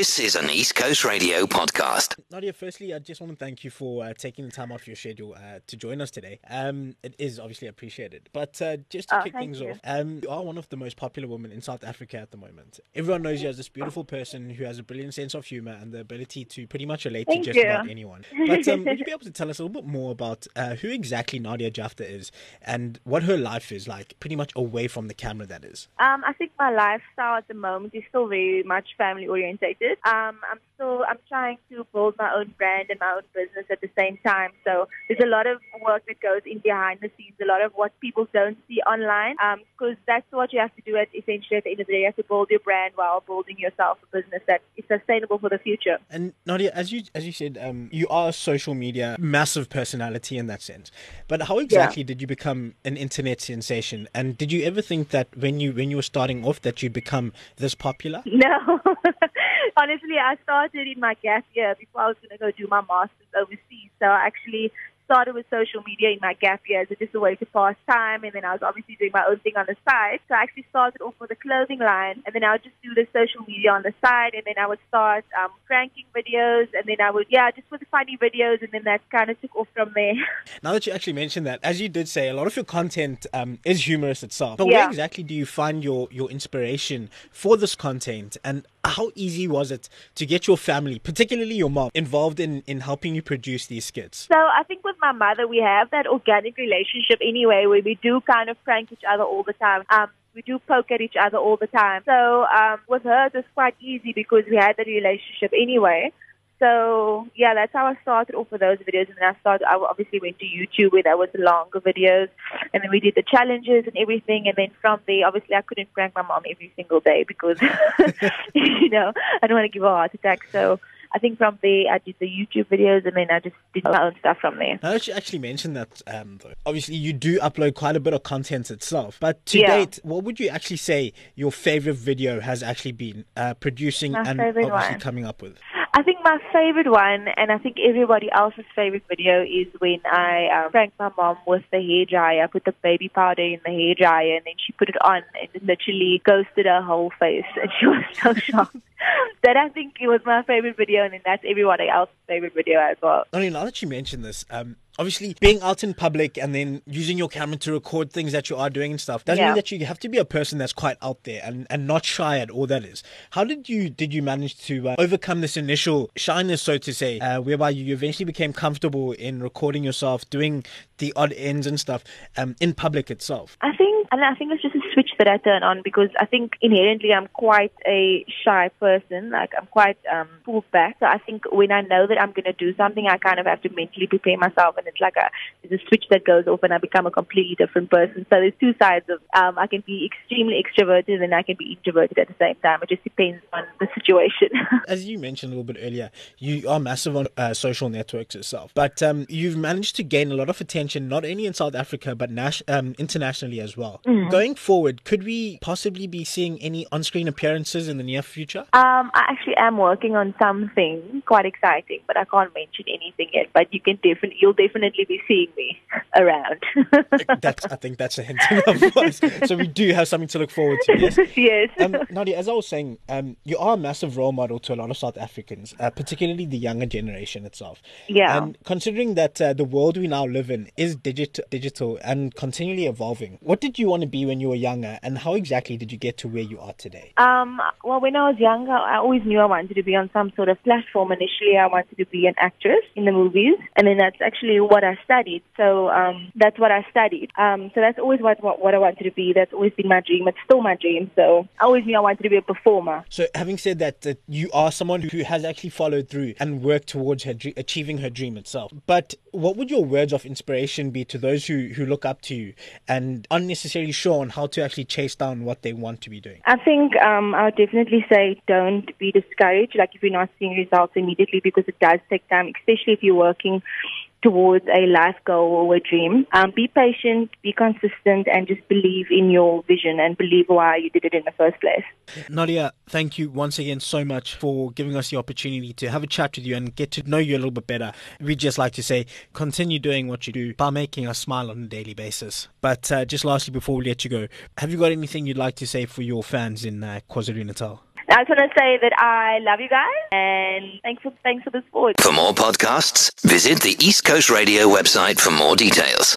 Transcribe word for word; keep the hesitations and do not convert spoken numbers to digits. This is an East Coast Radio podcast. Nadia, firstly, I just want to thank you for uh, taking the time off your schedule uh, to join us today. Um, it is obviously appreciated. But uh, just to oh, kick things you. off, um, you are one of the most popular women in South Africa at the moment. Everyone knows you as this beautiful person who has a brilliant sense of humour and the ability to pretty much relate thank to just you. about anyone. But um, would you be able to tell us a little bit more about uh, who exactly Nadia Jaftha is and what her life is like, pretty much away from the camera, that is? Um, I think my lifestyle at the moment is still very much family orientated. Um, I'm still I'm trying to build my own brand and my own business at the same time. So there's a lot of work that goes in behind the scenes, a lot of what people don't see online, because um, that's what you have to do at essentially at the end of the day. You have to build your brand while building yourself a business that is sustainable for the future. And Nadia, as you as you said, um, you are a social media massive personality in that sense. But how exactly yeah. did you become an internet sensation? And did you ever think that when you when you were starting off that you'd become this popular? No. Honestly, I started in my gap year before I was going to go do my master's overseas. So I actually started with social media in my gap year as so just a way to pass time. And then I was obviously doing my own thing on the side. So I actually started off with a clothing line. And then I would just do the social media on the side. And then I would start um, cranking videos. And then I would, yeah, just with the funny videos. And then that kind of took off from there. Now that you actually mentioned that, as you did say, a lot of your content um, is humorous itself. But yeah. where exactly do you find your, your inspiration for this content? And how easy was it to get your family, particularly your mom, involved in, in helping you produce these skits? So I think with my mother, we have that organic relationship anyway, where we do kind of prank each other all the time. Um, we do poke at each other all the time. So um, with her, it was quite easy because we had that relationship anyway. So, yeah, that's how I started off with those videos. And then I started, I obviously went to YouTube where there was longer videos. And then we did the challenges and everything. And then from there, obviously, I couldn't prank my mom every single day because, you know, I don't want to give her a heart attack. So I think from there, I did the YouTube videos and then I just did my own stuff from there. Now that you actually mentioned that, um, though, obviously you do upload quite a bit of content itself. But to yeah. date, what would you actually say your favorite video has actually been uh, producing my and obviously one. coming up with? I think my favorite one, and I think everybody else's favorite video, is when I um, pranked my mom with the hairdryer. I put the baby powder in the hairdryer and then she put it on and it literally ghosted her whole face. And she was so shocked. That I think it was my favorite video, and then that's everybody else's favorite video as well. I mean, now that you mentioned this, um, obviously being out in public and then using your camera to record things that you are doing and stuff, doesn't yeah. mean that you have to be a person that's quite out there and, and not shy at all, that is. How did you did you manage to uh, overcome this initial shyness, so to say, uh, whereby you eventually became comfortable in recording yourself, doing the odd ends and stuff um, in public itself? I think And I think it's just a switch that I turn on, because I think inherently I'm quite a shy person. Like, I'm quite um, pulled back. So I think when I know that I'm going to do something, I kind of have to mentally prepare myself. And it's like a, there's a switch that goes off and I become a completely different person. So there's two sides of, um, I can be extremely extroverted and I can be introverted at the same time. It just depends on the situation. As you mentioned a little bit earlier, you are massive on uh, social networks yourself. But um, you've managed to gain a lot of attention, not only in South Africa, but nas- um, internationally as well. Mm. Going forward, could we possibly be seeing any on-screen appearances in the near future? Um, I actually am working on something quite exciting, but I can't mention anything yet. But you can definitely, you'll definitely be seeing me around. that's, I think that's a hint of us. So we do have something to look forward to. Yes. yes. Um, Nadia, as I was saying, um, you are a massive role model to a lot of South Africans, uh, particularly the younger generation itself. Yeah. And considering that uh, the world we now live in is digit- digital and continually evolving, what did you want to be when you were younger, and how exactly did you get to where you are today? Um, well, when I was younger, I always knew I wanted to be on some sort of platform. Initially, I wanted to be an actress in the movies, and then that's actually what I studied. So um, that's what I studied. Um, so that's always what, what what I wanted to be. That's always been my dream. It's still my dream. So I always knew I wanted to be a performer. So having said that, uh, you are someone who has actually followed through and worked towards her dr- achieving her dream itself. But what would your words of inspiration be to those who, who look up to you and unnecessarily sure on how to actually chase down what they want to be doing? I think um, I would definitely say don't be discouraged, like if you're not seeing results immediately, because it does take time, especially if you're working towards a life goal or a dream. Um, be patient, be consistent, and just believe in your vision and believe why you did it in the first place. Nadia, thank you once again so much for giving us the opportunity to have a chat with you and get to know you a little bit better. We'd just like to say, continue doing what you do by making us smile on a daily basis. But uh, just lastly, before we let you go, have you got anything you'd like to say for your fans in uh, KwaZulu-Natal? I just want to say that I love you guys and thanks for, thanks for the support. For more podcasts, visit the East Coast Radio website for more details.